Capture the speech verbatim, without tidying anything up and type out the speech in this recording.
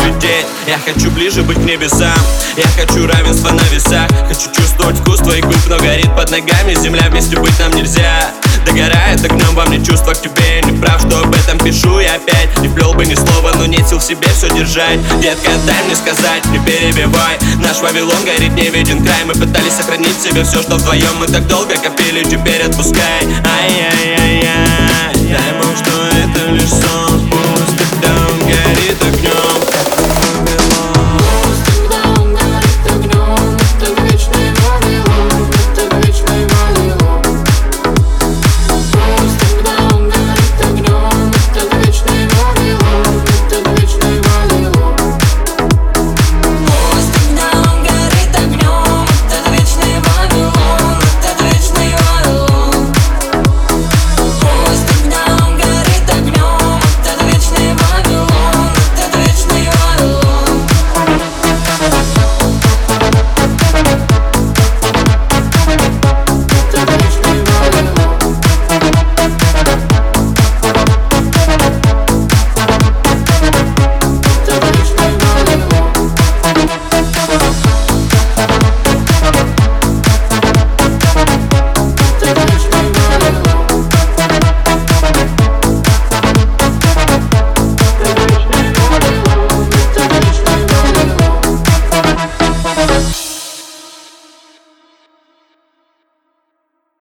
каждый день. Я хочу ближе быть к небесам, я хочу равенства на весах. Хочу чувствовать вкус твоих губ, но горит под ногами земля. Вместе быть нам нельзя, догорает огнем во мне чувство к тебе. Не прав, что об этом пишу я опять. Не плел бы ни слова, но нет сил в себе все держать. Детка, дай мне сказать, не перебивай. Наш Вавилон горит, не виден край. Мы пытались сохранить в себе все, что вдвоем мы так долго копили, теперь отпускай. Ай-яй-яй-яй, дай Бог, что это лишь сон.